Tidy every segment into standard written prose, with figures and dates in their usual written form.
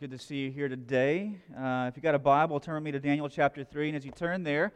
Good to see you here today. If you got a Bible, turn with me to Daniel chapter 3. And as you turn there,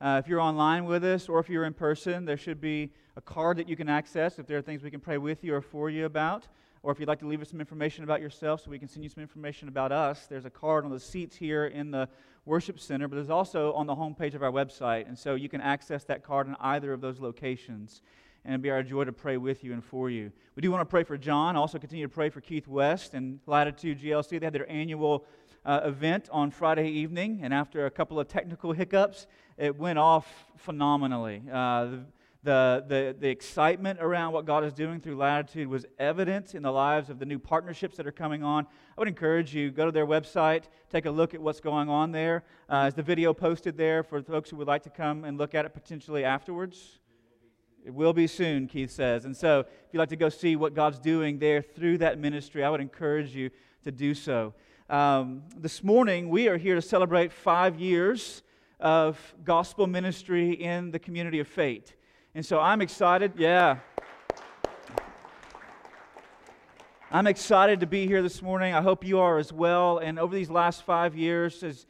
if you're online with us or if you're in person, there should be a card that you can access if there are things we can pray with you or for you about. Or if you'd like to leave us some information about yourself so we can send you some information about us, there's a card on the seats here in the worship center, but there's also on the homepage of our website. And so you can access that card in either of those locations. And it'd be our joy to pray with you and for you. We do want to pray for John. Also continue to pray for Keith West and Latitude GLC. They had their annual event on Friday evening, and after a couple of technical hiccups, it went off phenomenally. The excitement around what God is doing through Latitude was evident in the lives of the new partnerships that are coming on. I would encourage you, go to their website, take a look at what's going on there. Is the video posted there for folks who would like to come and look at it potentially afterwards? It will be soon, Keith says. And so if you'd like to go see what God's doing there through that ministry, I would encourage you to do so. This morning, we are here to celebrate 5 years of gospel ministry in the community of faith. And so I'm excited. Yeah. I'm excited to be here this morning. I hope you are as well. And over these last 5 years, as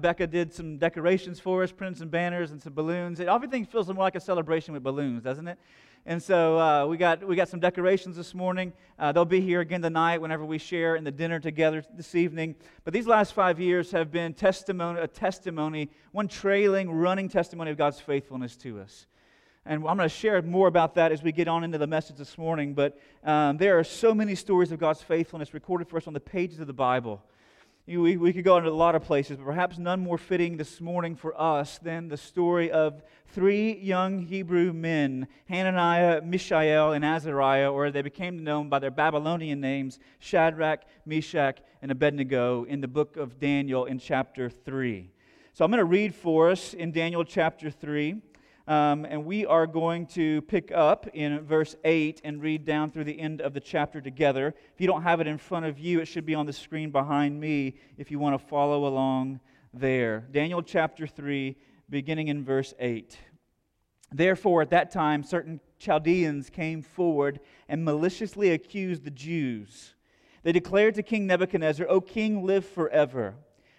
Becca did some decorations for us, printed some banners and some balloons. Everything feels more like a celebration with balloons, doesn't it? And so we got some decorations this morning. They'll be here again tonight whenever we share in the dinner together this evening. But these last 5 years have been one running testimony of God's faithfulness to us. And I'm going to share more about that as we get on into the message this morning. But there are so many stories of God's faithfulness recorded for us on the pages of the Bible. We could go into a lot of places, but perhaps none more fitting this morning for us than the story of three young Hebrew men, Hananiah, Mishael, and Azariah, or they became known by their Babylonian names, Shadrach, Meshach, and Abednego, in the book of Daniel in chapter 3. So I'm going to read for us in Daniel chapter 3, and we are going to pick up in verse 8 and read down through the end of the chapter together. If you don't have it in front of you, it should be on the screen behind me if you want to follow along there. Daniel chapter 3, beginning in verse 8. Therefore, at that time, certain Chaldeans came forward and maliciously accused the Jews. They declared to King Nebuchadnezzar, "O king, live forever.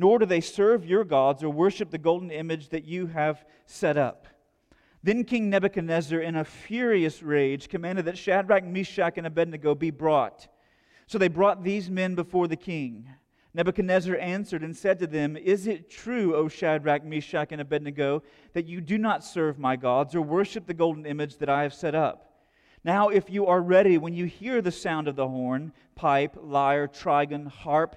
nor do they serve your gods or worship the golden image that you have set up." Then King Nebuchadnezzar, in a furious rage, commanded that Shadrach, Meshach, and Abednego be brought. So they brought these men before the king. Nebuchadnezzar answered and said to them, "Is it true, O Shadrach, Meshach, and Abednego, that you do not serve my gods or worship the golden image that I have set up? Now if you are ready, when you hear the sound of the horn, pipe, lyre, trigon, harp,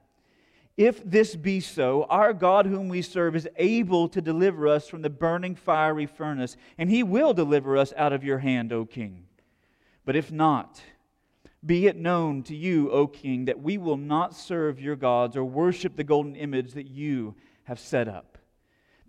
If this be so, our God whom we serve is able to deliver us from the burning fiery furnace, and he will deliver us out of your hand, O king. But if not, be it known to you, O king, that we will not serve your gods or worship the golden image that you have set up."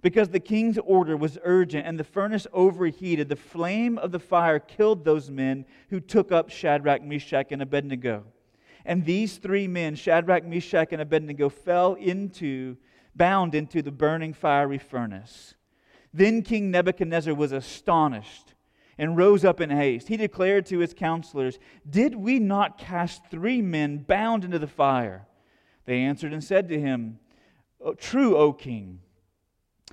Because the king's order was urgent and the furnace overheated, the flame of the fire killed those men who took up Shadrach, Meshach, and Abednego. And these 3 men, Shadrach, Meshach, and Abednego, bound into the burning fiery furnace. Then King Nebuchadnezzar was astonished, and rose up in haste. He declared to his counselors, "Did we not cast 3 men bound into the fire?" They answered and said to him, "True, O king."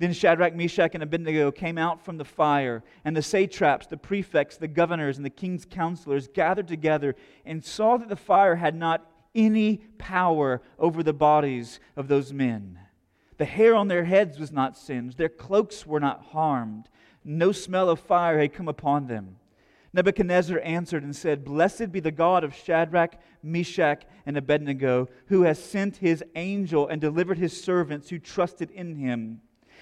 Then Shadrach, Meshach, and Abednego came out from the fire, and the satraps, the prefects, the governors, and the king's counselors gathered together and saw that the fire had not any power over the bodies of those men. The hair on their heads was not singed, their cloaks were not harmed, no smell of fire had come upon them. Nebuchadnezzar answered and said, "Blessed be the God of Shadrach, Meshach, and Abednego, who has sent his angel and delivered his servants who trusted in him."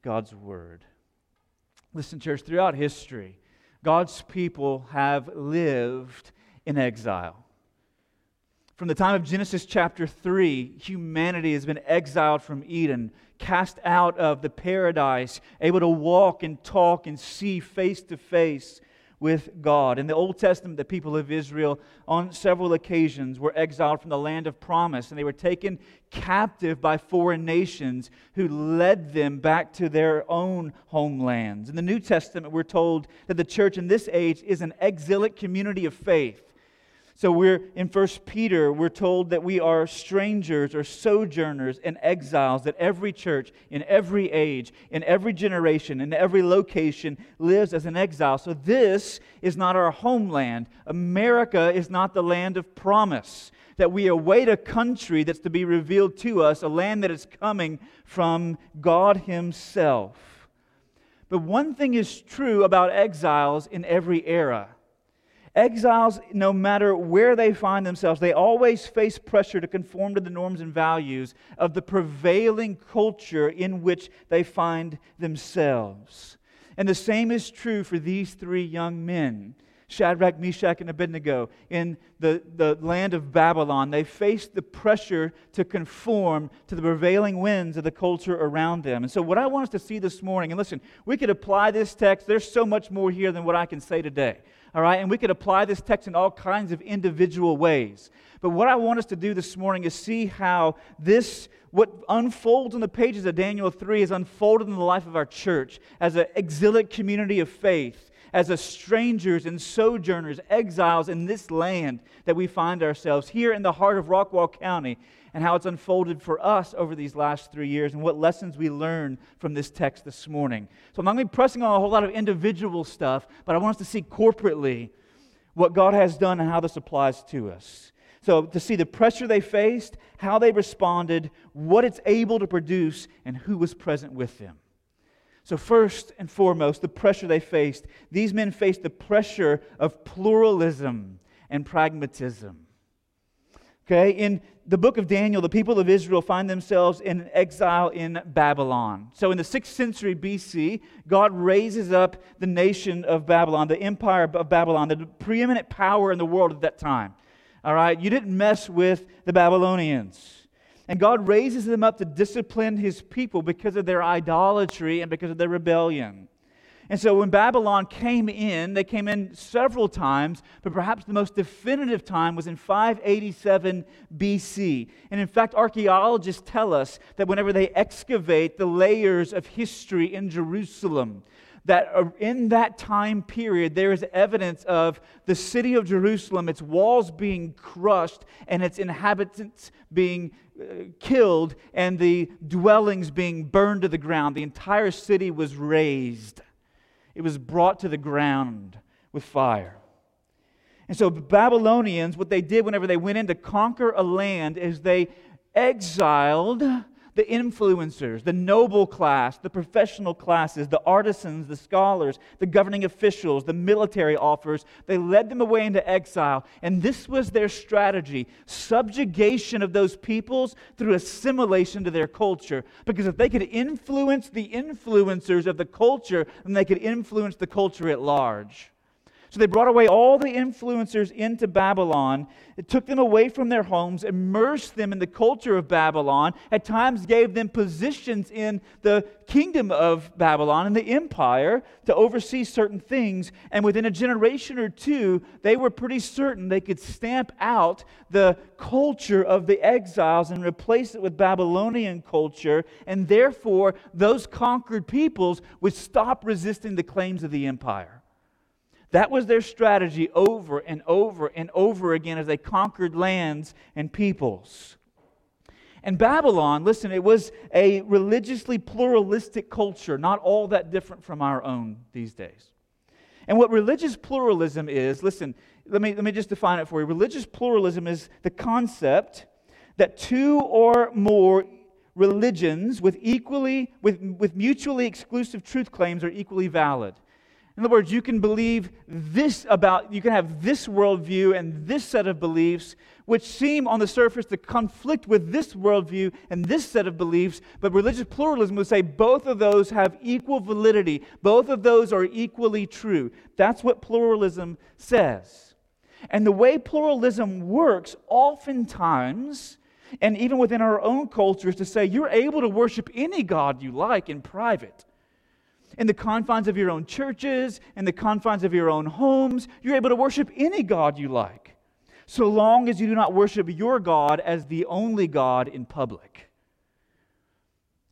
God's Word. Listen, church, throughout history, God's people have lived in exile. From the time of Genesis chapter 3, humanity has been exiled from Eden, cast out of the paradise, able to walk and talk and see face to face with God. In the Old Testament, the people of Israel on several occasions were exiled from the land of promise, and they were taken captive by foreign nations who led them back to their own homelands. In the New Testament, we're told that the church in this age is an exilic community of faith. So we're in 1 Peter, we're told that we are strangers or sojourners and exiles, that every church in every age, in every generation, in every location lives as an exile. So this is not our homeland. America is not the land of promise, that we await a country that's to be revealed to us, a land that is coming from God Himself. But one thing is true about exiles in every era. Exiles, no matter where they find themselves, they always face pressure to conform to the norms and values of the prevailing culture in which they find themselves. And the same is true for these 3 young men, Shadrach, Meshach, and Abednego, in the land of Babylon. They faced the pressure to conform to the prevailing winds of the culture around them. And so what I want us to see this morning, and listen, we could apply this text. There's so much more here than what I can say today. All right, and we could apply this text in all kinds of individual ways. But what I want us to do this morning is see how this, what unfolds in the pages of Daniel 3, is unfolded in the life of our church as an exilic community of faith, as a strangers and sojourners, exiles in this land that we find ourselves here in the heart of Rockwall County, and how it's unfolded for us over these last 3 years and what lessons we learn from this text this morning. So I'm not going to be pressing on a whole lot of individual stuff, but I want us to see corporately what God has done and how this applies to us. So to see the pressure they faced, how they responded, what it's able to produce, and who was present with them. So first and foremost, the pressure they faced. These men faced the pressure of pluralism and pragmatism. Okay, in the book of Daniel, the people of Israel find themselves in exile in Babylon. So in the 6th century BC, God raises up the nation of Babylon, the empire of Babylon, the preeminent power in the world at that time. All right, you didn't mess with the Babylonians. And God raises them up to discipline His people because of their idolatry and because of their rebellion. And so when Babylon came in, they came in several times, but perhaps the most definitive time was in 587 BC. And in fact, archaeologists tell us that whenever they excavate the layers of history in Jerusalem, that in that time period, there is evidence of the city of Jerusalem, its walls being crushed and its inhabitants being killed and the dwellings being burned to the ground. The entire city was razed. It was brought to the ground with fire. And so the Babylonians, what they did whenever they went in to conquer a land is they exiled the influencers, the noble class, the professional classes, the artisans, the scholars, the governing officials, the military officers. They led them away into exile, and this was their strategy: subjugation of those peoples through assimilation to their culture. Because if they could influence the influencers of the culture, then they could influence the culture at large. So they brought away all the influencers into Babylon. It took them away from their homes, immersed them in the culture of Babylon, at times gave them positions in the kingdom of Babylon, in the empire, to oversee certain things. And within a generation or two, they were pretty certain they could stamp out the culture of the exiles and replace it with Babylonian culture. And therefore, those conquered peoples would stop resisting the claims of the empire. That was their strategy over and over and over again as they conquered lands and peoples. And Babylon, listen, it was a religiously pluralistic culture, not all that different from our own these days. And what religious pluralism is, listen, let me just define it for you. Religious pluralism is the concept that two or more religions with mutually exclusive truth claims are equally valid. In other words, you can believe this about, you can have this worldview and this set of beliefs, which seem on the surface to conflict with this worldview and this set of beliefs, but religious pluralism would say both of those have equal validity. Both of those are equally true. That's what pluralism says. And the way pluralism works oftentimes, and even within our own culture, is to say you're able to worship any God you like in private. In the confines of your own churches, in the confines of your own homes, you're able to worship any God you like, so long as you do not worship your God as the only God in public.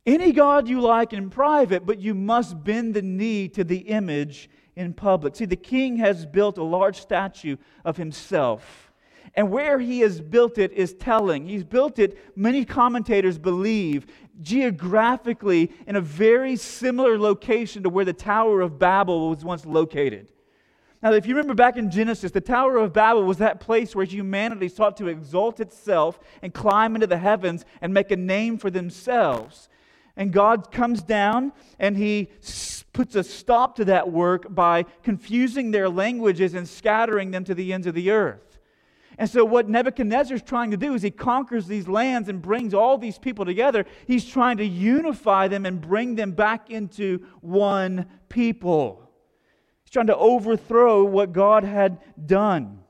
Any God you like in private, but you must bend the knee to the image in public. See, the king has built a large statue of himself. And where he has built it is telling. He's built it, many commentators believe, geographically in a very similar location to where the Tower of Babel was once located. Now, if you remember back in Genesis, the Tower of Babel was that place where humanity sought to exalt itself and climb into the heavens and make a name for themselves. And God comes down and he puts a stop to that work by confusing their languages and scattering them to the ends of the earth. And so what Nebuchadnezzar's trying to do is he conquers these lands and brings all these people together. He's trying to unify them and bring them back into one people. He's trying to overthrow what God had done.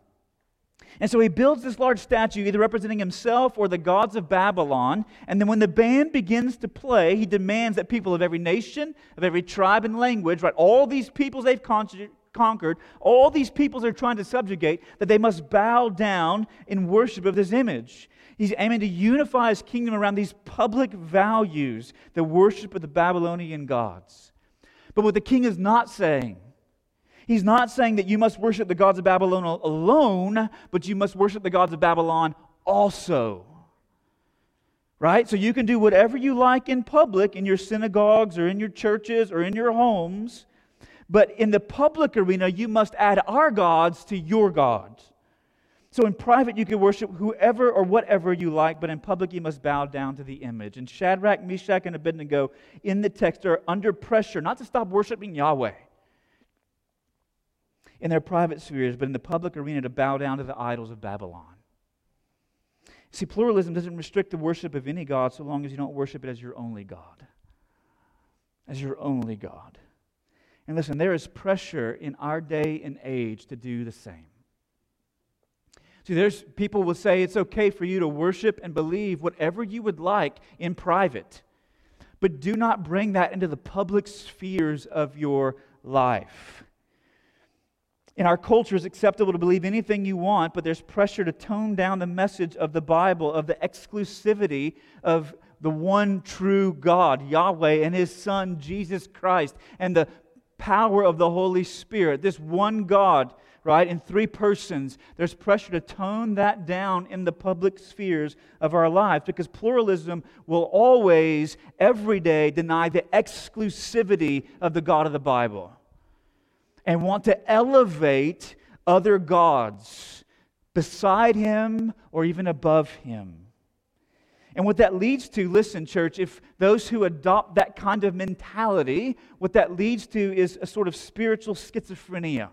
And so he builds this large statue, either representing himself or the gods of Babylon. And then when the band begins to play, he demands that people of every nation, of every tribe and language, right, all these peoples they've conquered, all these peoples are trying to subjugate, that they must bow down in worship of this image. He's aiming to unify his kingdom around these public values, the worship of the Babylonian gods. But what the king is not saying, he's not saying that you must worship the gods of Babylon alone, but you must worship the gods of Babylon also. Right? So you can do whatever you like in public, in your synagogues or in your churches or in your homes. But in the public arena, you must add our gods to your gods. So in private, you can worship whoever or whatever you like, but in public, you must bow down to the image. And Shadrach, Meshach, and Abednego in the text are under pressure not to stop worshiping Yahweh in their private spheres, but in the public arena to bow down to the idols of Babylon. See, pluralism doesn't restrict the worship of any god so long as you don't worship it as your only God. As your only God. And listen, there is pressure in our day and age to do the same. See, there's people will say it's okay for you to worship and believe whatever you would like in private, but do not bring that into the public spheres of your life. In our culture, it's acceptable to believe anything you want, but there's pressure to tone down the message of the Bible, of the exclusivity of the one true God, Yahweh, and His Son, Jesus Christ, and the power of the Holy Spirit, this one God, right, in three persons. There's pressure to tone that down in the public spheres of our lives, because pluralism will always, every day, deny the exclusivity of the God of the Bible and want to elevate other gods beside Him or even above Him. And what that leads to, listen, church, if those who adopt that kind of mentality, what that leads to is a sort of spiritual schizophrenia,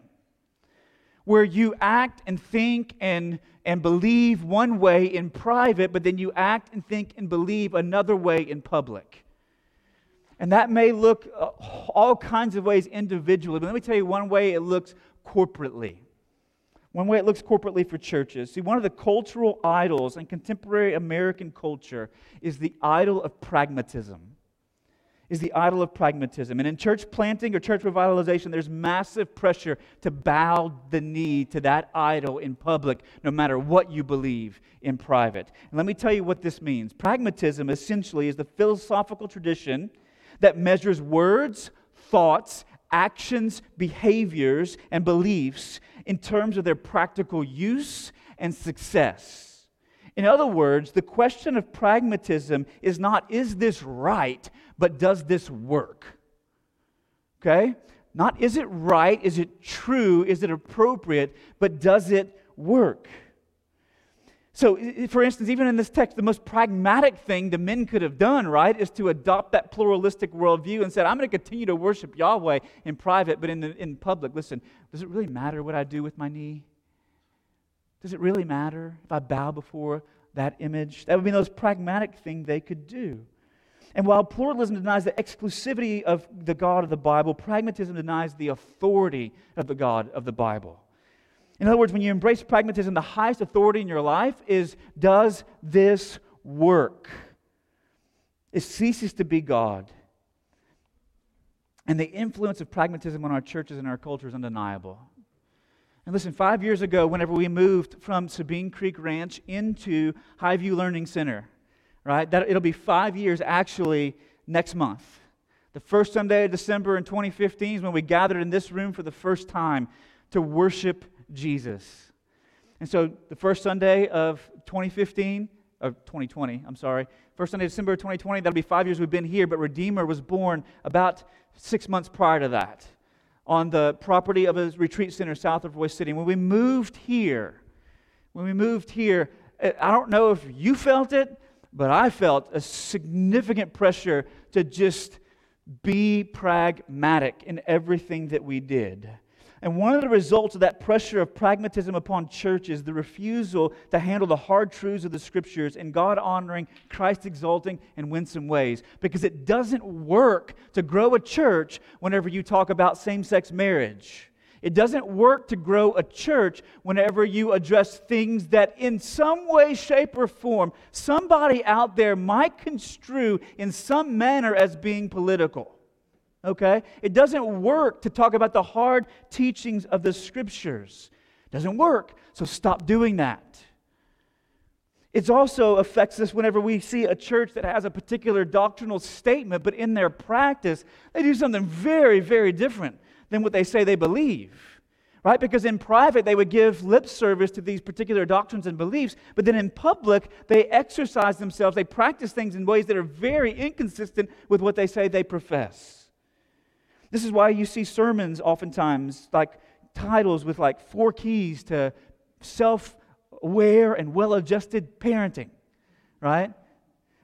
where you act and think and believe one way in private, but then you act and think and believe another way in public. And that may look all kinds of ways individually, but let me tell you one way it looks corporately. One way it looks corporately for churches. See, one of the cultural idols in contemporary American culture is the idol of pragmatism. And in church planting or church revitalization, there's massive pressure to bow the knee to that idol in public, no matter what you believe in private. And let me tell you what this means. Pragmatism essentially is the philosophical tradition that measures words, thoughts, actions, behaviors, and beliefs in terms of their practical use and success. In other words, the question of pragmatism is not, is this right, but does this work? Okay? Not, is it right, is it true, is it appropriate, but does it work? So, for instance, even in this text, the most pragmatic thing the men could have done, right, is to adopt that pluralistic worldview and said, I'm going to continue to worship Yahweh in private, but in public, listen, does it really matter what I do with my knee? Does it really matter if I bow before that image? That would be the most pragmatic thing they could do. And while pluralism denies the exclusivity of the God of the Bible, pragmatism denies the authority of the God of the Bible. In other words, when you embrace pragmatism, the highest authority in your life is, does this work? It ceases to be God. And the influence of pragmatism on our churches and our culture is undeniable. And listen, 5 years ago, whenever we moved from Sabine Creek Ranch into Highview Learning Center, right, that it'll be 5 years actually next month. The first Sunday of December in 2015 is when we gathered in this room for the first time to worship Jesus. And so the first Sunday of 1st Sunday of December 2020, that'll be 5 years we've been here, but Redeemer was born about 6 months prior to that on the property of a retreat center south of Royce City. And when we moved here, I don't know if you felt it, but I felt a significant pressure to just be pragmatic in everything that we did. And one of the results of that pressure of pragmatism upon church is the refusal to handle the hard truths of the Scriptures in God-honoring, Christ-exalting, and winsome ways. Because it doesn't work to grow a church whenever you talk about same-sex marriage. It doesn't work to grow a church whenever you address things that in some way, shape, or form, somebody out there might construe in some manner as being political. Okay? It doesn't work to talk about the hard teachings of the Scriptures. It doesn't work, so stop doing that. It also affects us whenever we see a church that has a particular doctrinal statement, but in their practice, they do something very, very different than what they say they believe. Right? Because in private, they would give lip service to these particular doctrines and beliefs, but then in public, they exercise themselves, they practice things in ways that are very inconsistent with what they say they profess. This is why you see sermons oftentimes, like titles with like 4 keys to self-aware and well-adjusted parenting, right?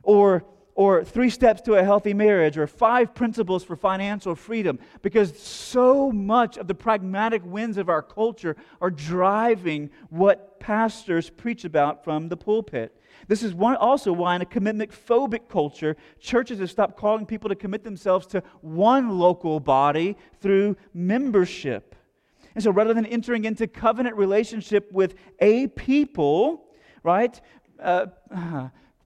Or 3 steps to a healthy marriage, or 5 principles for financial freedom, because so much of the pragmatic winds of our culture are driving what pastors preach about from the pulpit. This is also why in a commitment-phobic culture, churches have stopped calling people to commit themselves to one local body through membership. And so rather than entering into covenant relationship with a people, right,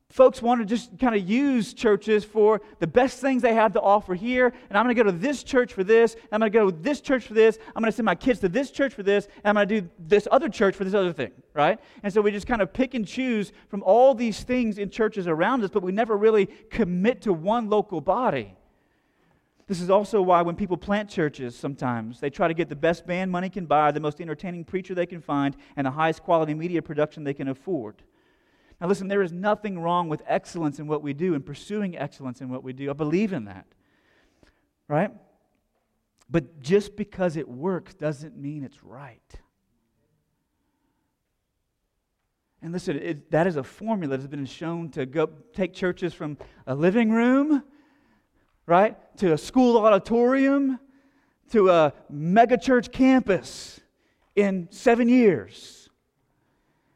folks want to just kind of use churches for the best things they have to offer here, and I'm going to go to this church for this, and I'm going to go to this church for this, I'm going to send my kids to this church for this, and I'm going to do this other church for this other thing, right? And so we just kind of pick and choose from all these things in churches around us, but we never really commit to one local body. This is also why when people plant churches sometimes, they try to get the best band money can buy, the most entertaining preacher they can find, and the highest quality media production they can afford. Now listen, there is nothing wrong with excellence in what we do and pursuing excellence in what we do. I believe in that, right? But just because it works doesn't mean it's right. And listen, that is a formula that's been shown to go take churches from a living room, right, to a school auditorium, to a megachurch campus in 7 years,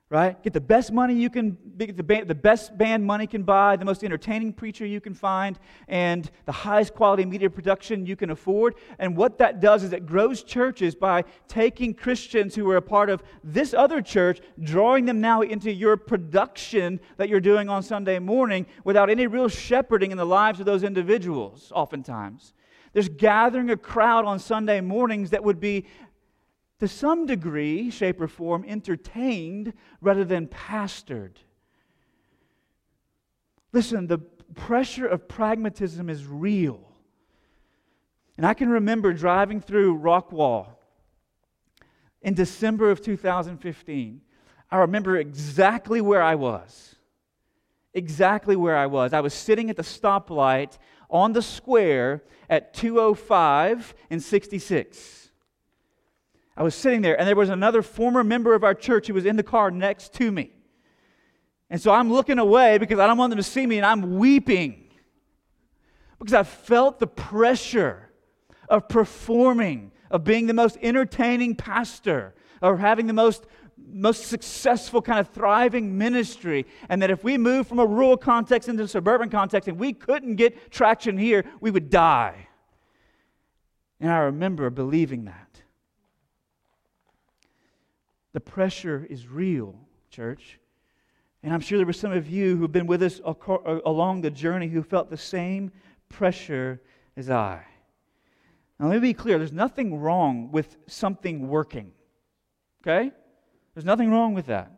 right? Get the best money you can, the best band money can buy, the most entertaining preacher you can find, and the highest quality media production you can afford. And what that does is it grows churches by taking Christians who are a part of this other church, drawing them now into your production that you're doing on Sunday morning without any real shepherding in the lives of those individuals, oftentimes. There's gathering a crowd on Sunday mornings that would be, to some degree, shape, or form, entertained rather than pastored. Listen, the pressure of pragmatism is real. And I can remember driving through Rockwall in December of 2015. I remember exactly where I was. Exactly where I was. I was sitting at the stoplight on the square at 205 and 66. I was sitting there, and there was another former member of our church who was in the car next to me. And so I'm looking away because I don't want them to see me, and I'm weeping because I felt the pressure of performing, of being the most entertaining pastor, of having the most successful kind of thriving ministry, and that if we moved from a rural context into a suburban context and we couldn't get traction here, we would die. And I remember believing that. The pressure is real, church. And I'm sure there were some of you who've been with us along the journey who felt the same pressure as I. Now, let me be clear. There's nothing wrong with something working, okay? There's nothing wrong with that.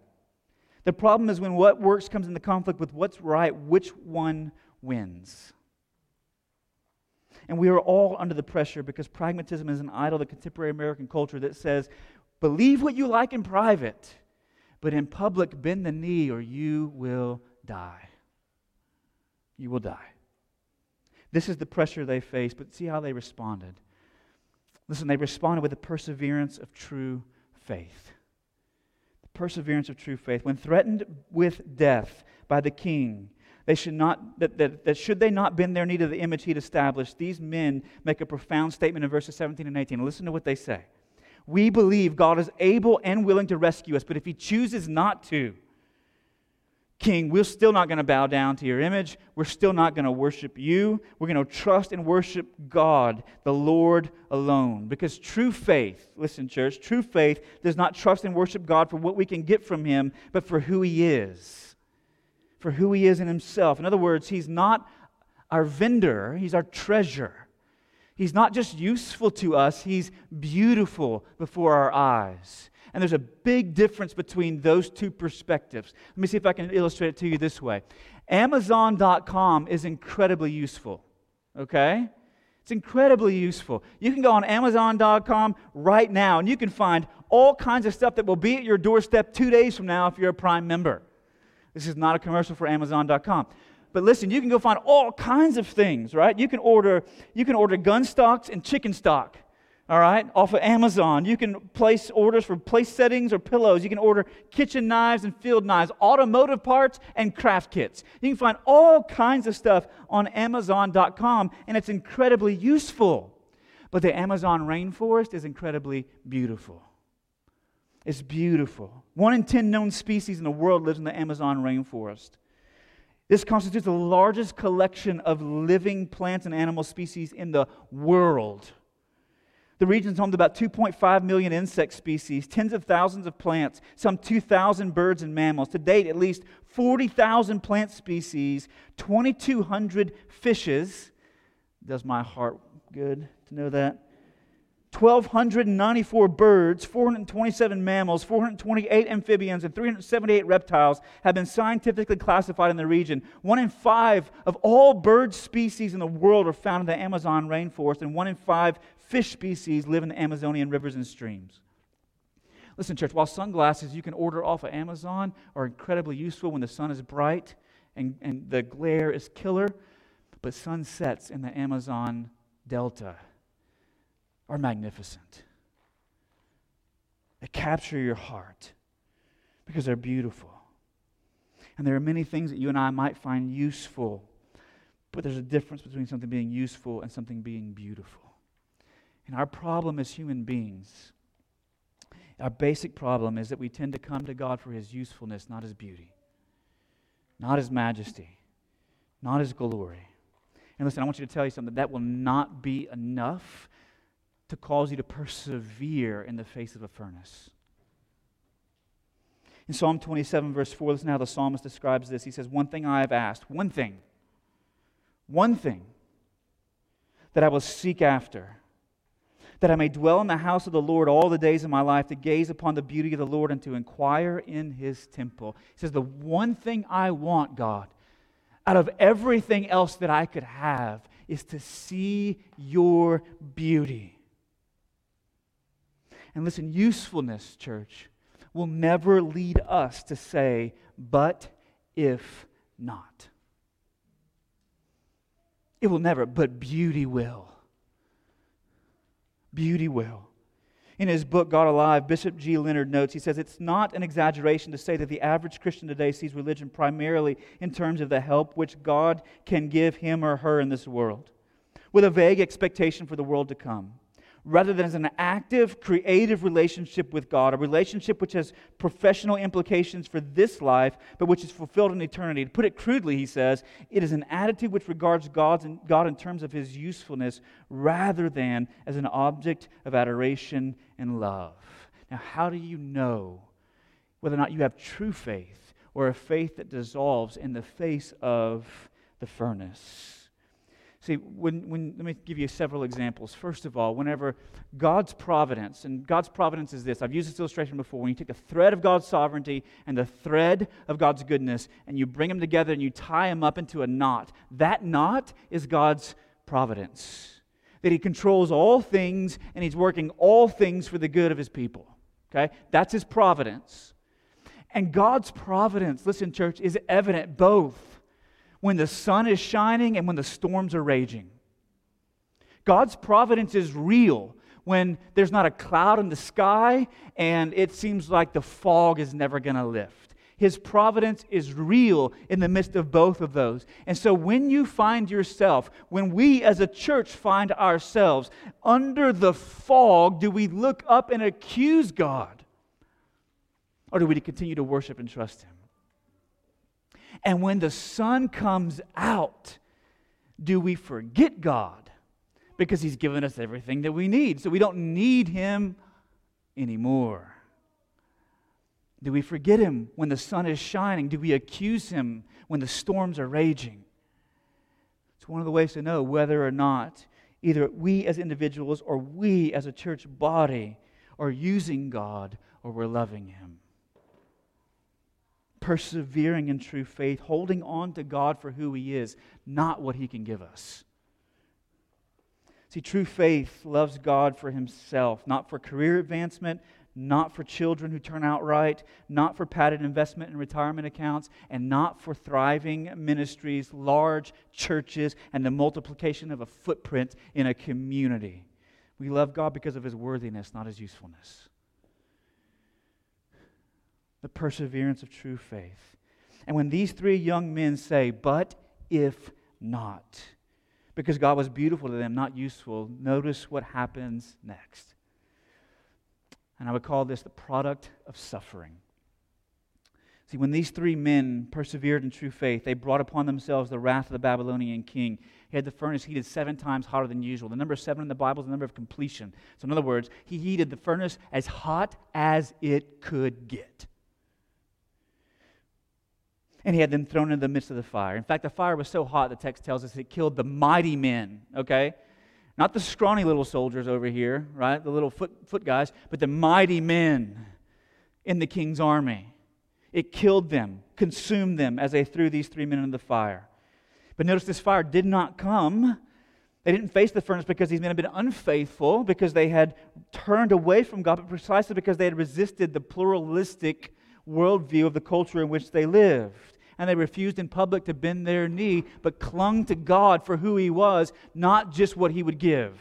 The problem is when what works comes into conflict with what's right, which one wins? And we are all under the pressure because pragmatism is an idol of the contemporary American culture that says, believe what you like in private, but in public, bend the knee or you will die. You will die. This is the pressure they faced, but see how they responded. Listen, they responded with the perseverance of true faith. The perseverance of true faith. When threatened with death by the king, they should not, that should they not bend their knee to the image he'd established, these men make a profound statement in verses 17 and 18. Listen to what they say. We believe God is able and willing to rescue us, but if He chooses not to, King, we're still not going to bow down to your image. We're still not going to worship you. We're going to trust and worship God, the Lord alone. Because true faith, listen, church, true faith does not trust and worship God for what we can get from Him, but for who He is. For who He is in Himself. In other words, He's not our vendor, He's our treasure. He's not just useful to us, He's beautiful before our eyes. And there's a big difference between those two perspectives. Let me see if I can illustrate it to you this way. Amazon.com is incredibly useful, okay? It's incredibly useful. You can go on Amazon.com right now, and you can find all kinds of stuff that will be at your doorstep 2 days from now if you're a Prime member. This is not a commercial for Amazon.com. But listen, you can go find all kinds of things, right? You can order gun stocks and chicken stock, all right, off of Amazon. You can place orders for place settings or pillows. You can order kitchen knives and field knives, automotive parts and craft kits. You can find all kinds of stuff on Amazon.com, and it's incredibly useful. But the Amazon rainforest is incredibly beautiful. It's beautiful. 1 in 10 known species in the world lives in the Amazon rainforest. This constitutes the largest collection of living plant and animal species in the world. The region is home to about 2.5 million insect species, tens of thousands of plants, some 2,000 birds and mammals. To date, at least 40,000 plant species, 2,200 fishes. Does my heart good to know that? 1,294 birds, 427 mammals, 428 amphibians, and 378 reptiles have been scientifically classified in the region. 1 in 5 of all bird species in the world are found in the Amazon rainforest, and 1 in 5 fish species live in the Amazonian rivers and streams. Listen, church, while sunglasses you can order off of Amazon are incredibly useful when the sun is bright and the glare is killer, but sunsets in the Amazon Delta are magnificent. They capture your heart because they're beautiful. And there are many things that you and I might find useful, but there's a difference between something being useful and something being beautiful. And our problem as human beings, our basic problem is that we tend to come to God for His usefulness, not His beauty, not His majesty, not His glory. And listen, I want you to tell you something. That will not be enough to cause you to persevere in the face of a furnace. In Psalm 27, verse 4, listen to how the psalmist describes this. He says, one thing I have asked, one thing that I will seek after, that I may dwell in the house of the Lord all the days of my life, to gaze upon the beauty of the Lord and to inquire in His temple. He says, the one thing I want, God, out of everything else that I could have, is to see your beauty. And listen, usefulness, church, will never lead us to say, but if not. It will never, but beauty will. Beauty will. In his book, God Alive, Bishop G. Leonard notes, he says, it's not an exaggeration to say that the average Christian today sees religion primarily in terms of the help which God can give him or her in this world, with a vague expectation for the world to come, rather than as an active, creative relationship with God, a relationship which has professional implications for this life, but which is fulfilled in eternity. To put it crudely, he says, it is an attitude which regards God in terms of His usefulness rather than as an object of adoration and love. Now, how do you know whether or not you have true faith or a faith that dissolves in the face of the furnace? See, let me give you several examples. First of all, whenever God's providence, and God's providence is this, I've used this illustration before, when you take the thread of God's sovereignty and the thread of God's goodness, and you bring them together and you tie them up into a knot, that knot is God's providence. That He controls all things, and He's working all things for the good of His people. Okay? That's His providence. And God's providence, listen, church, is evident both when the sun is shining and when the storms are raging. God's providence is real when there's not a cloud in the sky and it seems like the fog is never going to lift. His providence is real in the midst of both of those. And so when you find yourself, when we as a church find ourselves under the fog, do we look up and accuse God? Or do we continue to worship and trust Him? And when the sun comes out, do we forget God? Because He's given us everything that we need, so we don't need Him anymore. Do we forget Him when the sun is shining? Do we accuse Him when the storms are raging? It's one of the ways to know whether or not either we as individuals or we as a church body are using God or we're loving Him. Persevering in true faith, holding on to God for who He is, not what He can give us. See, true faith loves God for Himself, not for career advancement, not for children who turn out right, not for padded investment and retirement accounts, and not for thriving ministries, large churches, and the multiplication of a footprint in a community. We love God because of His worthiness, not His usefulness. The perseverance of true faith. And when these three young men say, but if not, because God was beautiful to them, not useful, notice what happens next. And I would call this the product of suffering. See, when these three men persevered in true faith, they brought upon themselves the wrath of the Babylonian king. He had the furnace heated 7 times hotter than usual. The number 7 in the Bible is the number of completion. So in other words, he heated the furnace as hot as it could get. And he had them thrown into the midst of the fire. In fact, the fire was so hot, the text tells us, it killed the mighty men, okay? Not the scrawny little soldiers over here, right? The little foot guys, but the mighty men in the king's army. It killed them, consumed them as they threw these 3 men into the fire. But notice this fire did not come. They didn't face the furnace because these men had been unfaithful, because they had turned away from God, but precisely because they had resisted the pluralistic worldview of the culture in which they lived. And they refused in public to bend their knee, but clung to God for who He was, not just what He would give.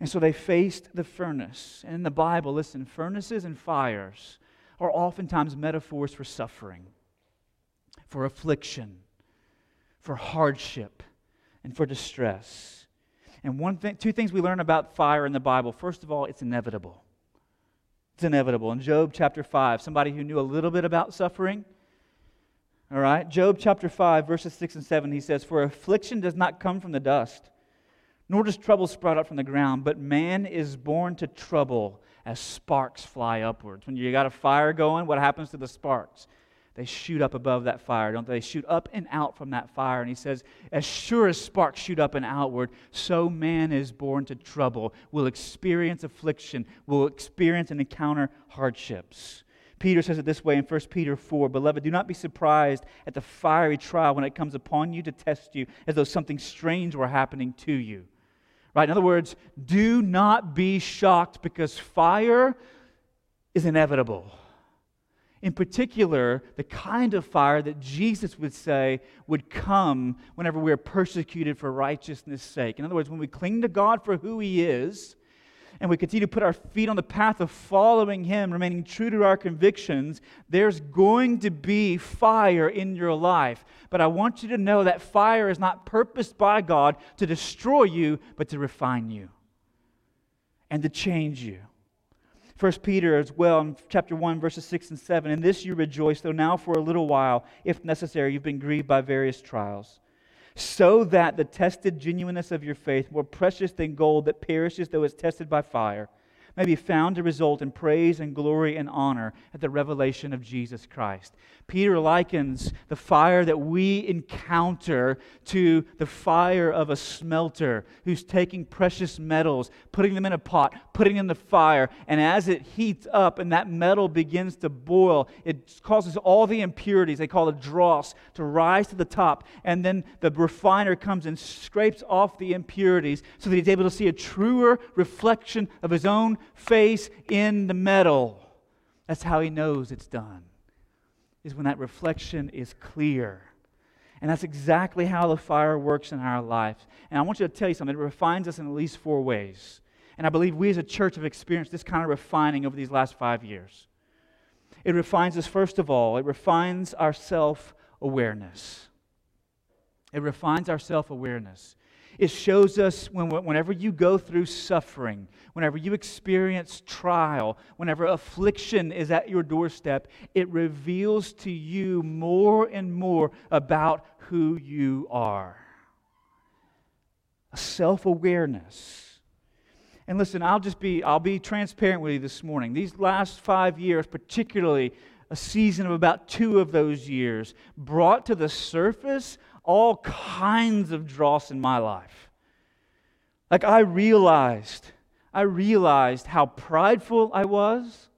And so they faced the furnace. And in the Bible, listen, furnaces and fires are oftentimes metaphors for suffering. for affliction, for hardship, and for distress. And two things we learn about fire in the Bible. First of all, it's inevitable. It's inevitable. In Job chapter 5, somebody who knew a little bit about suffering, all right, Job chapter 5, verses 6 and 7, he says, "For affliction does not come from the dust, nor does trouble sprout up from the ground, but man is born to trouble as sparks fly upwards." When you got a fire going, what happens to the sparks? They shoot up above that fire, don't they? They shoot up and out from that fire. And he says, as sure as sparks shoot up and outward, so man is born to trouble, will experience affliction, will experience and encounter hardships. Peter says it this way in 1 Peter 4, "Beloved, do not be surprised at the fiery trial when it comes upon you to test you, as though something strange were happening to you." Right? In other words, do not be shocked, because fire is inevitable. In particular, the kind of fire that Jesus would say would come whenever we are persecuted for righteousness' sake. In other words, when we cling to God for who He is, and we continue to put our feet on the path of following Him, remaining true to our convictions, there's going to be fire in your life. But I want you to know that fire is not purposed by God to destroy you, but to refine you and to change you. 1 Peter as well, in chapter 1, verses 6 and 7, "In this you rejoice, though now for a little while, if necessary, you've been grieved by various trials, so that the tested genuineness of your faith, more precious than gold that perishes though it's tested by fire, may be found to result in praise and glory and honor at the revelation of Jesus Christ." Peter likens the fire that we encounter to the fire of a smelter who's taking precious metals, putting them in a pot, putting them in the fire, and as it heats up and that metal begins to boil, it causes all the impurities, they call it dross, to rise to the top, and then the refiner comes and scrapes off the impurities so that he's able to see a truer reflection of his own face in the metal. That's how he knows it's done, is when that reflection is clear. And that's exactly how the fire works in our lives. And I want you to tell you something. It refines us in at least four ways. And I believe we as a church have experienced this kind of refining over these last 5 years. It refines us, first of all, it refines our self-awareness. It refines our self-awareness. It shows us whenever you go through suffering, whenever you experience trial, whenever affliction is at your doorstep, it reveals to you more and more about who you are. A self-awareness. And listen, I'll be transparent with you this morning. These last 5 years, particularly a season of about 2 of those years, brought to the surface all kinds of dross in my life. Like I realized how prideful I was.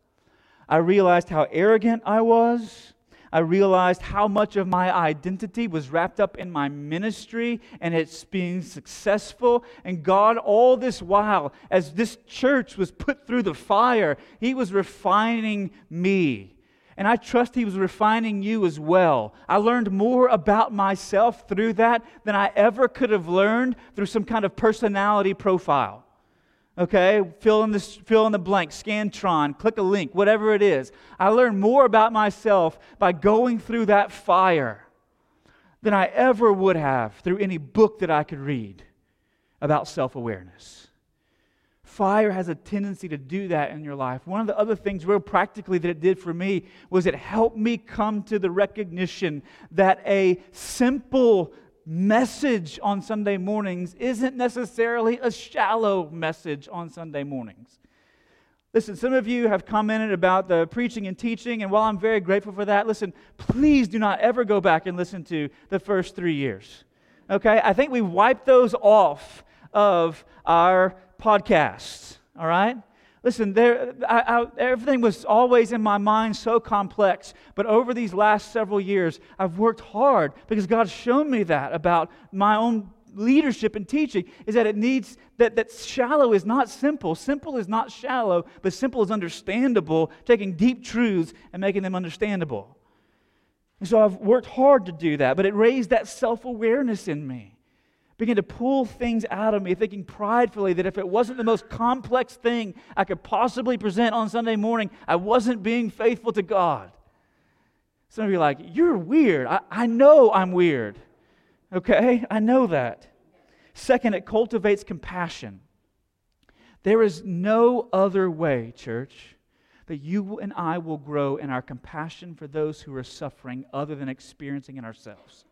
I realized how arrogant I was. I realized how much of my identity was wrapped up in my ministry and it's being successful. And God, all this while, as this church was put through the fire, He was refining me. And I trust He was refining you as well. I learned more about myself through that than I ever could have learned through some kind of personality profile. Okay, fill in the blank, Scantron, click a link, whatever it is. I learned more about myself by going through that fire than I ever would have through any book that I could read about self-awareness. Fire has a tendency to do that in your life. One of the other things real practically that it did for me was it helped me come to the recognition that a simple message on Sunday mornings isn't necessarily a shallow message on Sunday mornings. Listen, some of you have commented about the preaching and teaching, and while I'm very grateful for that, listen, please do not ever go back and listen to the first 3 years. Okay? I think we wiped those off of our podcasts, all right? Listen, everything was always in my mind so complex, but over these last several years, I've worked hard because God's shown me that about my own leadership and teaching, is that it needs, that shallow is not simple. Simple is not shallow, but simple is understandable, taking deep truths and making them understandable. And so I've worked hard to do that, but it raised that self-awareness in me. Begin to pull things out of me, thinking pridefully that if it wasn't the most complex thing I could possibly present on Sunday morning, I wasn't being faithful to God. Some of you are like, you're weird. I know I'm weird. Okay? I know that. Second, it cultivates compassion. There is no other way, church, that you and I will grow in our compassion for those who are suffering other than experiencing it ourselves.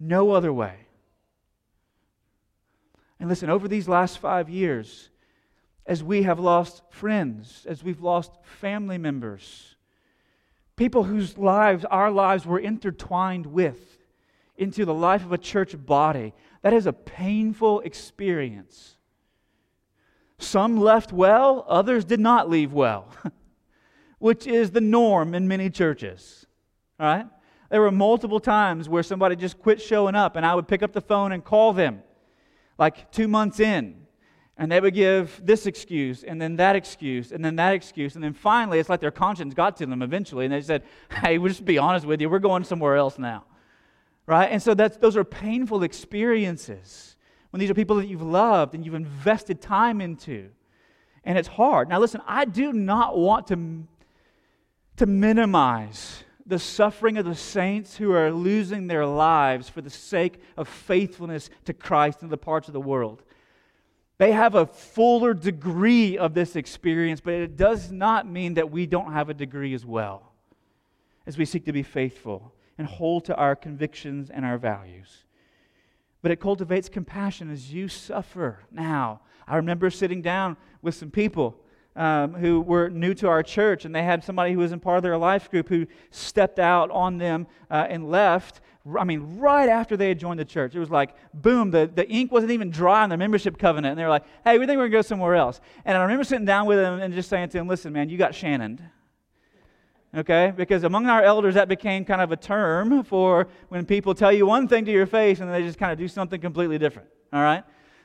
No other way. And listen, over these last 5 years, as we have lost friends, as we've lost family members, people whose lives, our lives were intertwined with, into the life of a church body, that is a painful experience. Some left well, others did not leave well, which is the norm in many churches, all right? There were multiple times where somebody just quit showing up, and I would pick up the phone and call them, like 2 months in, and they would give this excuse, and then that excuse, and then that excuse, and then finally, it's like their conscience got to them eventually, and they said, hey, we'll just be honest with you, we're going somewhere else now, right? And so those are painful experiences when these are people that you've loved and you've invested time into, and it's hard. Now listen, I do not want to minimize the suffering of the saints who are losing their lives for the sake of faithfulness to Christ in the parts of the world. They have a fuller degree of this experience, but it does not mean that we don't have a degree as well as we seek to be faithful and hold to our convictions and our values. But it cultivates compassion as you suffer now. I remember sitting down with some people who were new to our church, and they had somebody who was in part of their life group who stepped out on them and left. I mean, right after they had joined the church. It was like, boom, the ink wasn't even dry on their membership covenant, and they were like, hey, we think we're going to go somewhere else. And I remember sitting down with them and just saying to them, listen, man, you got Shannoned. Okay? Because among our elders, that became kind of a term for when people tell you one thing to your face, and then they just kind of do something completely different. All right?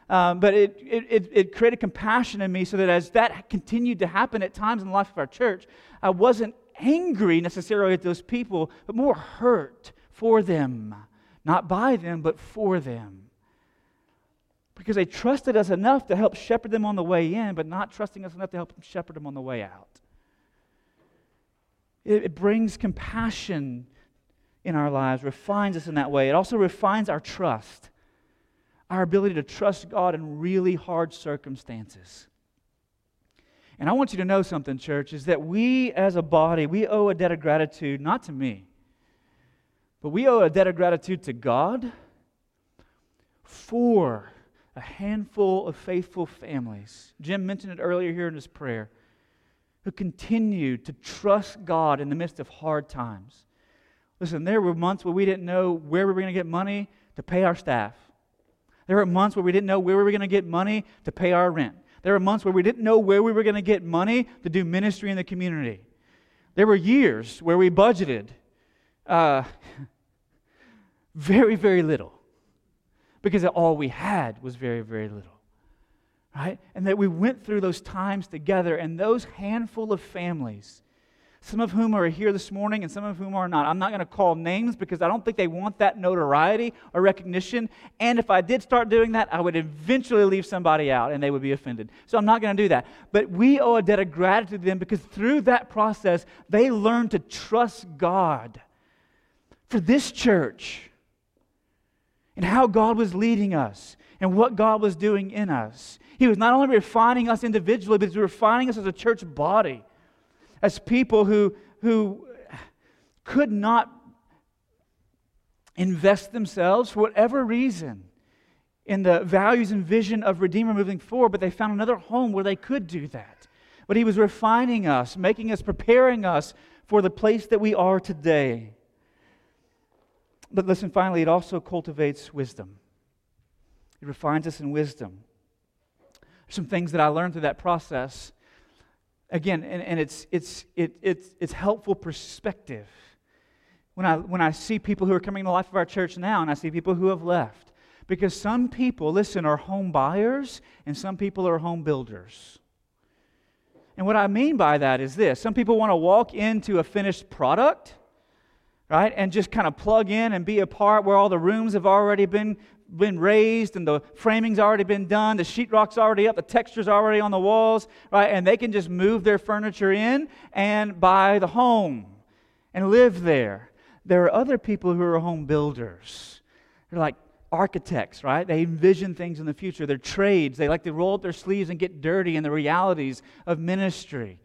But it created compassion in me so that as that continued to happen at times in the life of our church, I wasn't angry necessarily at those people, but more hurt for them. Not by them, but for them. Because they trusted us enough to help shepherd them on the way in, but not trusting us enough to help them shepherd them on the way out. It brings compassion in our lives, refines us in that way. It also refines our trust. Our ability to trust God in really hard circumstances. And I want you to know something, church, is that we as a body, we owe a debt of gratitude, not to me, but we owe a debt of gratitude to God for a handful of faithful families. Jim mentioned it earlier here in his prayer, who continue to trust God in the midst of hard times. Listen, there were months where we didn't know where we were going to get money to pay our staff. There were months where we didn't know where we were going to get money to pay our rent. There were months where we didn't know where we were going to get money to do ministry in the community. There were years where we budgeted very, very little because all we had was very, very little. Right? And that we went through those times together, and those handful of families, some of whom are here this morning and some of whom are not. I'm not going to call names because I don't think they want that notoriety or recognition. And if I did start doing that, I would eventually leave somebody out and they would be offended. So I'm not going to do that. But we owe a debt of gratitude to them because through that process, they learned to trust God for this church and how God was leading us and what God was doing in us. He was not only refining us individually, but He was refining us as a church body. As people who could not invest themselves for whatever reason in the values and vision of Redeemer moving forward, but they found another home where they could do that. But He was refining us, making us, preparing us for the place that we are today. But listen, finally, it also cultivates wisdom. It refines us in wisdom. There's some things that I learned through that process. Again, and it's helpful perspective. When I see people who are coming to the life of our church now, and I see people who have left, because some people, listen, are home buyers, and some people are home builders. And what I mean by that is this: some people want to walk into a finished product, right, and just kind of plug in and be a part where all the rooms have already been raised and the framing's already been done, the sheetrock's already up, the texture's already on the walls, right? And they can just move their furniture in and buy the home. and live there. There are other people who are home builders. They're like architects, right? They envision things in the future. They're trades. They like to roll up their sleeves and get dirty in the realities of ministry,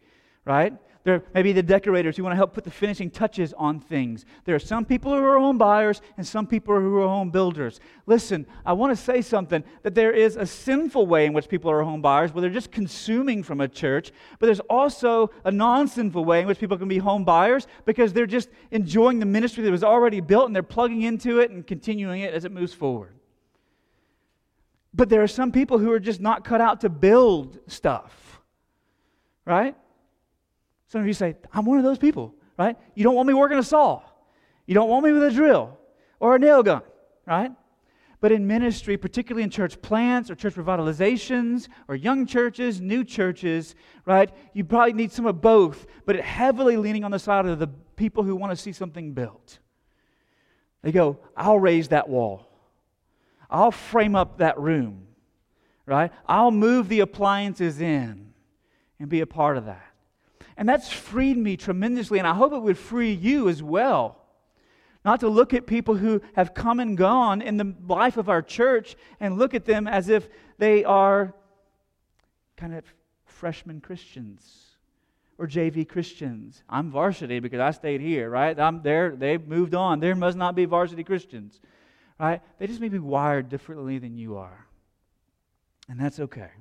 right? There may be the decorators who want to help put the finishing touches on things. There are some people who are home buyers and some people who are home builders. Listen, I want to say something, that there is a sinful way in which people are home buyers, where they're just consuming from a church, but there's also a non-sinful way in which people can be home buyers because they're just enjoying the ministry that was already built and they're plugging into it and continuing it as it moves forward. But there are some people who are just not cut out to build stuff, right? Some of you say, I'm one of those people, right? You don't want me working a saw. You don't want me with a drill or a nail gun, right? But in ministry, particularly in church plants or church revitalizations or young churches, new churches, right, you probably need some of both, but it heavily leaning on the side of the people who want to see something built. They go, I'll raise that wall. I'll frame up that room, right? I'll move the appliances in and be a part of that. And that's freed me tremendously, and I hope it would free you as well. Not to look at people who have come and gone in the life of our church and look at them as if they are kind of freshman Christians or JV Christians. I'm varsity because I stayed here, right? I'm there. They've moved on. There must not be varsity Christians, right? They just may be wired differently than you are, and that's okay.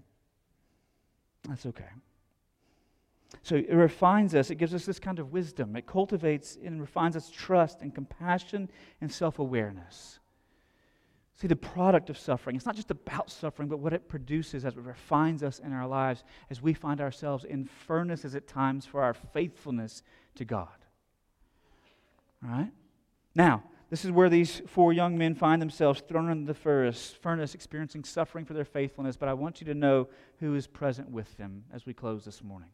That's okay. So it refines us, it gives us this kind of wisdom. It cultivates and refines us trust and compassion and self-awareness. See, the product of suffering, it's not just about suffering, but what it produces as it refines us in our lives as we find ourselves in furnaces at times for our faithfulness to God. All right? Now, this is where these four young men find themselves thrown into the furnace, experiencing suffering for their faithfulness, but I want you to know who is present with them as we close this morning.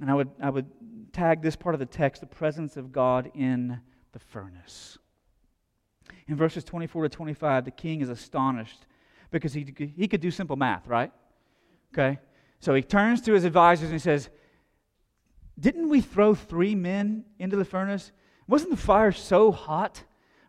And I would tag this part of the text, the presence of God in the furnace. In verses 24 to 25, the king is astonished because he could do simple math, right? Okay. So he turns to his advisors and he says, didn't we throw 3 men into the furnace? Wasn't the fire so hot,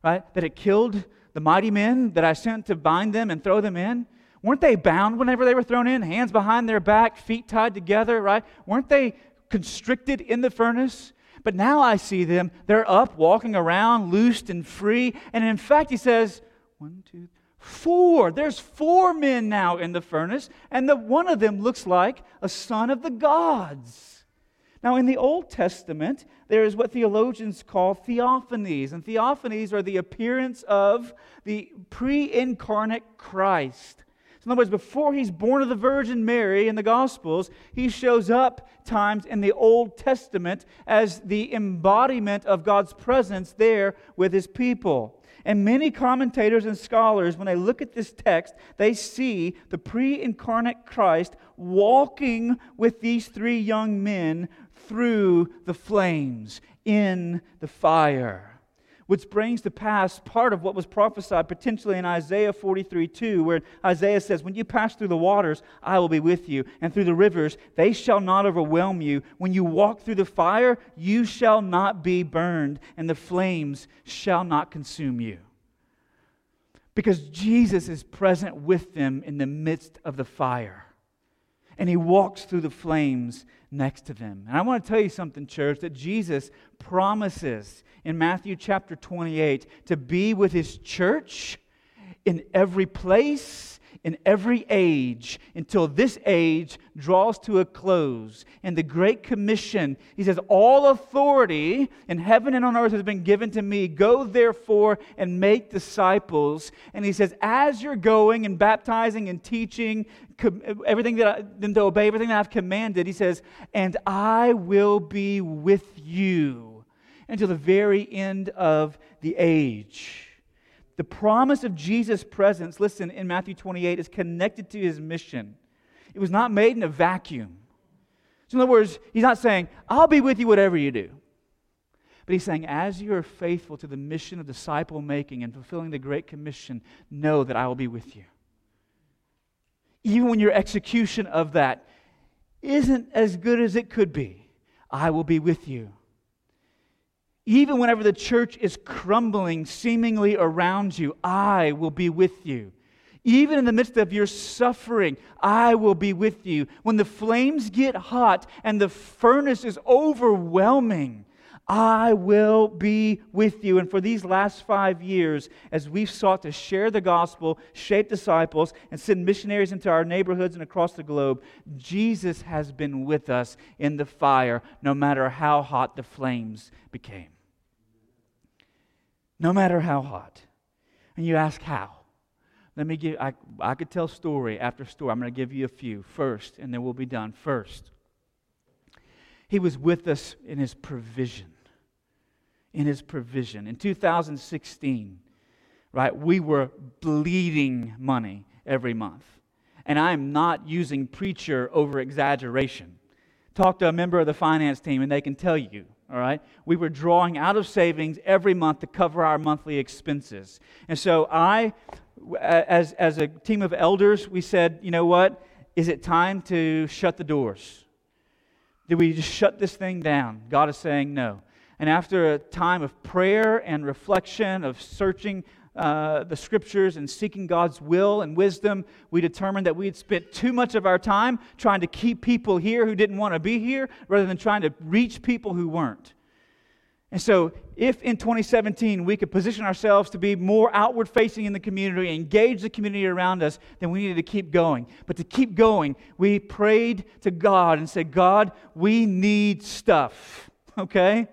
right, that it killed the mighty men that I sent to bind them and throw them in? Weren't they bound whenever they were thrown in? Hands behind their back, feet tied together, right? Weren't they constricted in the furnace? But now I see them, they're up, walking around, loosed and free. And in fact, he says, 1, 2, 4. There's 4 men now in the furnace, and the one of them looks like a son of the gods. Now, in the Old Testament, there is what theologians call theophanies. And theophanies are the appearance of the pre-incarnate Christ. In other words, before he's born of the Virgin Mary in the Gospels, he shows up times in the Old Testament as the embodiment of God's presence there with his people. And many commentators and scholars, when they look at this text, they see the pre-incarnate Christ walking with these 3 young men through the flames, in the fire. Which brings to pass part of what was prophesied potentially in Isaiah 43:2, where Isaiah says, when you pass through the waters, I will be with you, and through the rivers, they shall not overwhelm you. When you walk through the fire, you shall not be burned, and the flames shall not consume you. Because Jesus is present with them in the midst of the fire, and he walks through the flames next to them. And I want to tell you something, church, that Jesus promises in Matthew chapter 28 to be with his church in every place, in every age, until this age draws to a close. In the Great Commission, he says, all authority in heaven and on earth has been given to me. Go therefore and make disciples. And he says, as you're going and baptizing and teaching everything them to obey everything that I've commanded, he says, and I will be with you until the very end of the age. The promise of Jesus' presence, listen, in Matthew 28 is connected to his mission. It was not made in a vacuum. So in other words, he's not saying, I'll be with you whatever you do. But he's saying, as you are faithful to the mission of disciple making and fulfilling the Great Commission, know that I will be with you. Even when your execution of that isn't as good as it could be, I will be with you. Even whenever the church is crumbling seemingly around you, I will be with you. Even in the midst of your suffering, I will be with you. When the flames get hot and the furnace is overwhelming, I will be with you. And for these last 5 years, as we've sought to share the gospel, shape disciples, and send missionaries into our neighborhoods and across the globe, Jesus has been with us in the fire, no matter how hot the flames became. No matter how hot. And you ask how. Let me give, I could tell story after story. I'm going to give you a few first, and then we'll be done. First, He was with us in His provision. In His provision. In 2016, right, we were bleeding money every month. And I'm not using preacher over exaggeration. Talk to a member of the finance team and they can tell you, all right? We were drawing out of savings every month to cover our monthly expenses. And so I, as a team of elders, we said, you know what? Is it time to shut the doors? Did we just shut this thing down? God is saying no. And after a time of prayer and reflection, of searching the Scriptures and seeking God's will and wisdom, we determined that we had spent too much of our time trying to keep people here who didn't want to be here rather than trying to reach people who weren't. And so if in 2017 we could position ourselves to be more outward facing in the community, engage the community around us, then we needed to keep going. But to keep going, we prayed to God and said, God, we need stuff, okay?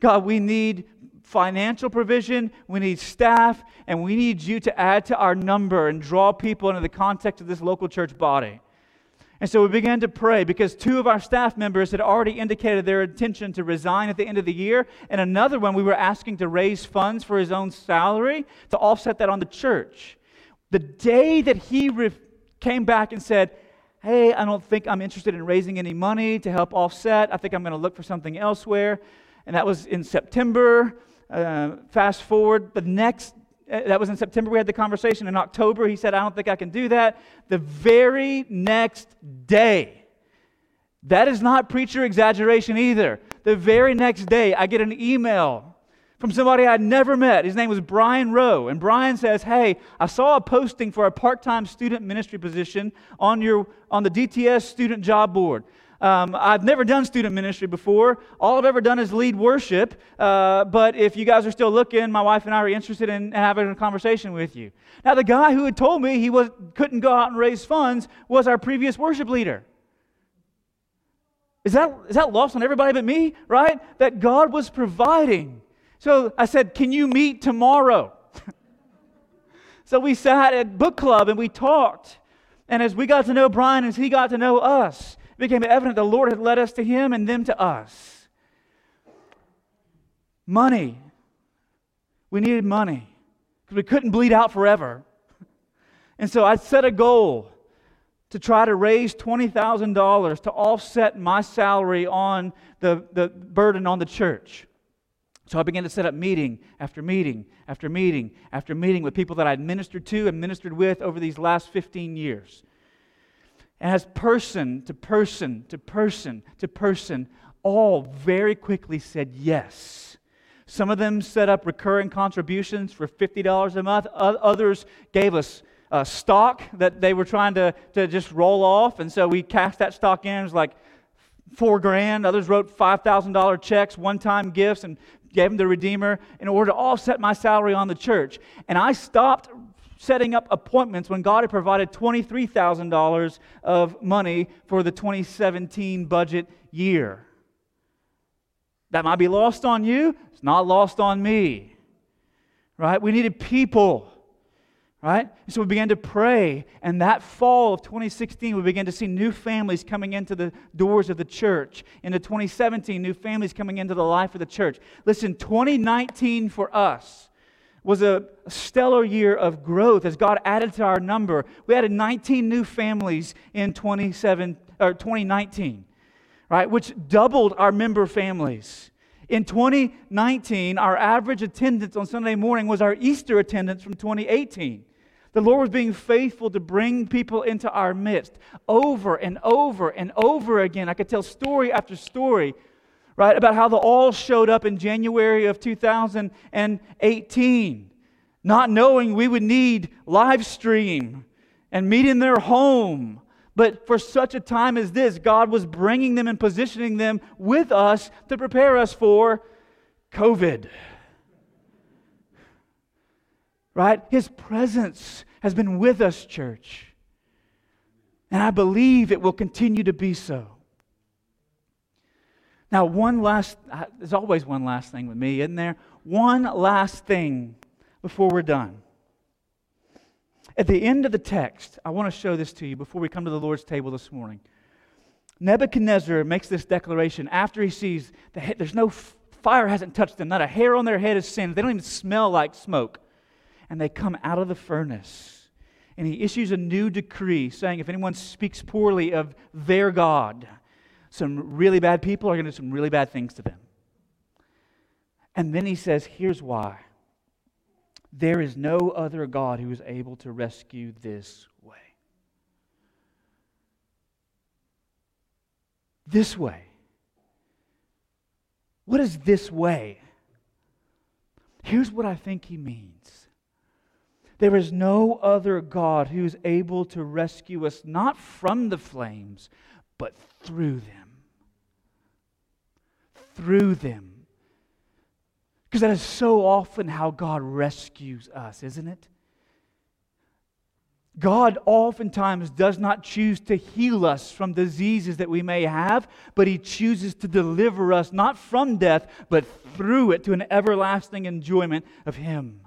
God, we need financial provision, we need staff, and we need you to add to our number and draw people into the context of this local church body. And so we began to pray because two of our staff members had already indicated their intention to resign at the end of the year. And another one we were asking to raise funds for his own salary to offset that on the church. The day that he came back and said, hey, I don't think I'm interested in raising any money to help offset. I think I'm going to look for something elsewhere. And that was in September. Fast forward, that was in September. We had the conversation. In October, he said, I don't think I can do that. The very next day, that is not preacher exaggeration either. The very next day, I get an email from somebody I'd never met. His name was Brian Rowe. And Brian says, hey, I saw a posting for a part-time student ministry position on the DTS student job board. I've never done student ministry before. All I've ever done is lead worship. But if you guys are still looking, my wife and I are interested in having a conversation with you. Now, the guy who had told me couldn't go out and raise funds was our previous worship leader. Is that lost on everybody but me, right? That God was providing. So I said, can you meet tomorrow? So we sat at book club and we talked. And as we got to know Brian, as he got to know us, it became evident the Lord had led us to him and them to us. Money. We needed money because we couldn't bleed out forever. And so I set a goal to try to raise $20,000 to offset my salary on the burden on the church. So I began to set up meeting after meeting after meeting after meeting with people that I'd ministered to and ministered with over these last 15 years. And as person to person to person to person, all very quickly said yes. Some of them set up recurring contributions for $50 a month. Others gave us stock that they were trying to just roll off. And so we cashed that stock in. It was like $4,000. Others wrote $5,000 checks, one-time gifts, and gave them to Redeemer in order to offset my salary on the church. And I stopped setting up appointments when God had provided $23,000 of money for the 2017 budget year. That might be lost on you. It's not lost on me. Right? We needed people. Right? So we began to pray. And that fall of 2016, we began to see new families coming into the doors of the church. Into 2017, new families coming into the life of the church. Listen, 2019 for us was a stellar year of growth as God added to our number. We added 19 new families in 2019, right? Which doubled our member families. In 2019, our average attendance on Sunday morning was our Easter attendance from 2018. The Lord was being faithful to bring people into our midst over and over and over again. I could tell story after story. right? About how the all showed up in January of 2018, not knowing we would need live stream and meet in their home. But for such a time as this, God was bringing them and positioning them with us to prepare us for COVID. Right? His presence has been with us, church. And I believe it will continue to be so. Now, there's always one last thing with me, isn't there? One last thing before we're done. At the end of the text, I want to show this to you before we come to the Lord's table this morning. Nebuchadnezzar makes this declaration after he sees that there's no fire hasn't touched them. Not a hair on their head is singed. They don't even smell like smoke. And they come out of the furnace. And he issues a new decree saying if anyone speaks poorly of their God, some really bad people are going to do some really bad things to them. And then he says, here's why. There is no other God who is able to rescue this way. This way. What is this way? Here's what I think he means. There is no other God who is able to rescue us, not from the flames, but through them. Through them. Because that is so often how God rescues us, isn't it? God oftentimes does not choose to heal us from diseases that we may have, but He chooses to deliver us not from death, but through it to an everlasting enjoyment of Him.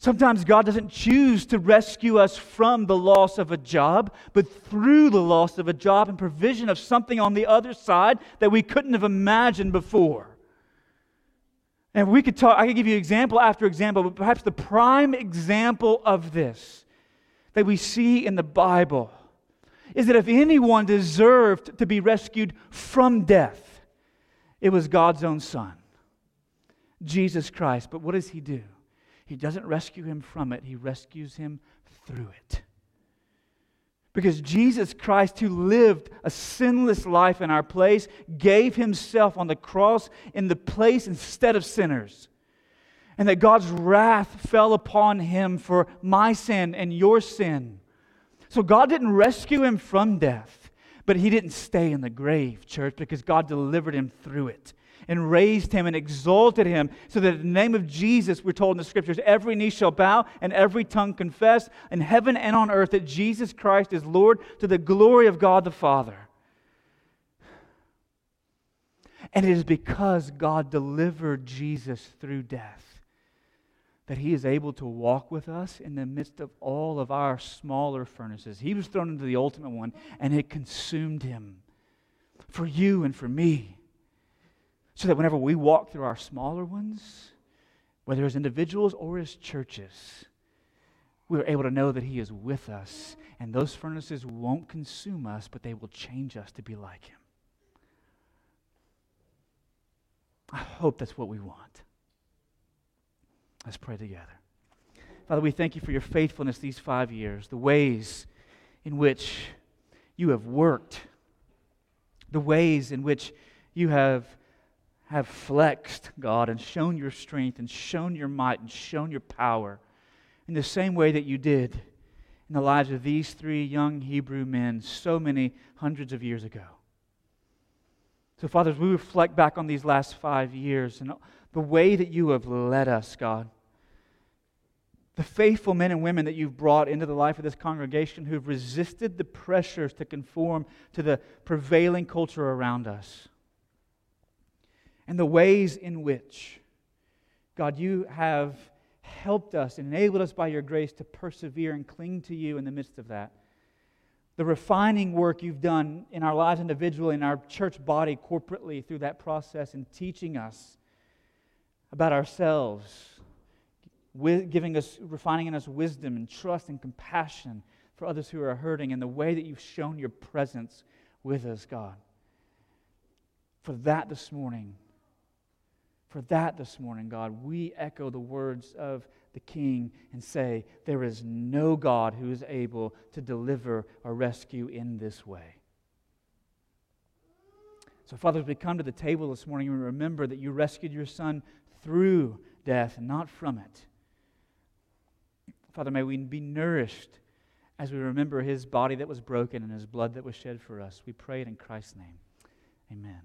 Sometimes God doesn't choose to rescue us from the loss of a job, but through the loss of a job and provision of something on the other side that we couldn't have imagined before. And we could talk, I could give you example after example, but perhaps the prime example of this that we see in the Bible is that if anyone deserved to be rescued from death, it was God's own Son, Jesus Christ. But what does He do? He doesn't rescue him from it, He rescues him through it. Because Jesus Christ, who lived a sinless life in our place, gave Himself on the cross in the place instead of sinners. And that God's wrath fell upon Him for my sin and your sin. So God didn't rescue Him from death, but He didn't stay in the grave, church, because God delivered Him through it and raised Him and exalted Him so that in the name of Jesus, we're told in the Scriptures, every knee shall bow and every tongue confess in heaven and on earth that Jesus Christ is Lord to the glory of God the Father. And it is because God delivered Jesus through death that He is able to walk with us in the midst of all of our smaller furnaces. He was thrown into the ultimate one and it consumed Him for you and for me. So that whenever we walk through our smaller ones, whether as individuals or as churches, we're able to know that He is with us. And those furnaces won't consume us, but they will change us to be like Him. I hope that's what we want. Let's pray together. Father, we thank You for Your faithfulness these 5 years, the ways in which You have worked, the ways in which You have flexed, God, and shown Your strength and shown Your might and shown Your power in the same way that You did in the lives of these three young Hebrew men so many hundreds of years ago. So, Father, as we reflect back on these last 5 years and the way that You have led us, God, the faithful men and women that You've brought into the life of this congregation who've resisted the pressures to conform to the prevailing culture around us, and the ways in which, God, You have helped us and enabled us by Your grace to persevere and cling to You in the midst of that. The refining work You've done in our lives individually, in our church body corporately through that process and teaching us about ourselves, giving us, refining in us wisdom and trust and compassion for others who are hurting, and the way that You've shown Your presence with us, God. For that this morning, God, we echo the words of the King and say, there is no God who is able to deliver or rescue in this way. So, Father, as we come to the table this morning, we remember that you rescued your Son through death and not from it. Father, may we be nourished as we remember his body that was broken and his blood that was shed for us. We pray it in Christ's name. Amen.